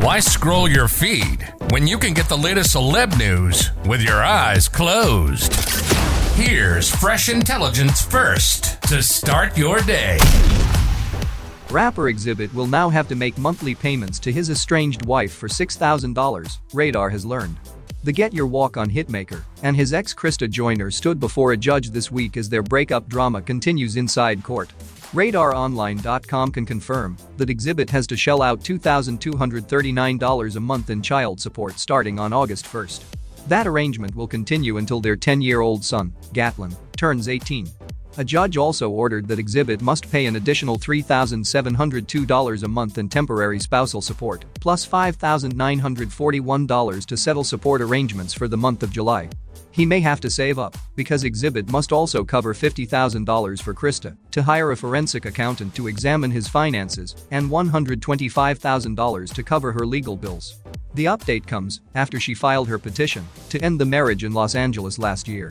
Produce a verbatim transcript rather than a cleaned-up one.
Why scroll your feed when you can get the latest celeb news with your eyes closed? Here's fresh intelligence first to start your day. Rapper Xzibit will now have to make monthly payments to his estranged wife for six thousand dollars, Radar has learned. The Get Your Walk On hitmaker and his ex Krista Joyner stood before a judge this week as their breakup drama continues inside court. Radar Online dot com can confirm that Xzibit has to shell out two thousand two hundred thirty-nine dollars a month in child support starting on August first. That arrangement will continue until their ten-year-old son, Gatlin, turns eighteen. A judge also ordered that Xzibit must pay an additional three thousand seven hundred two dollars a month in temporary spousal support, plus five thousand nine hundred forty-one dollars to settle support arrangements for the month of July. He may have to save up, because Xzibit must also cover fifty thousand dollars for Krista to hire a forensic accountant to examine his finances and one hundred twenty-five thousand dollars to cover her legal bills. The update comes after she filed her petition to end the marriage in Los Angeles last year.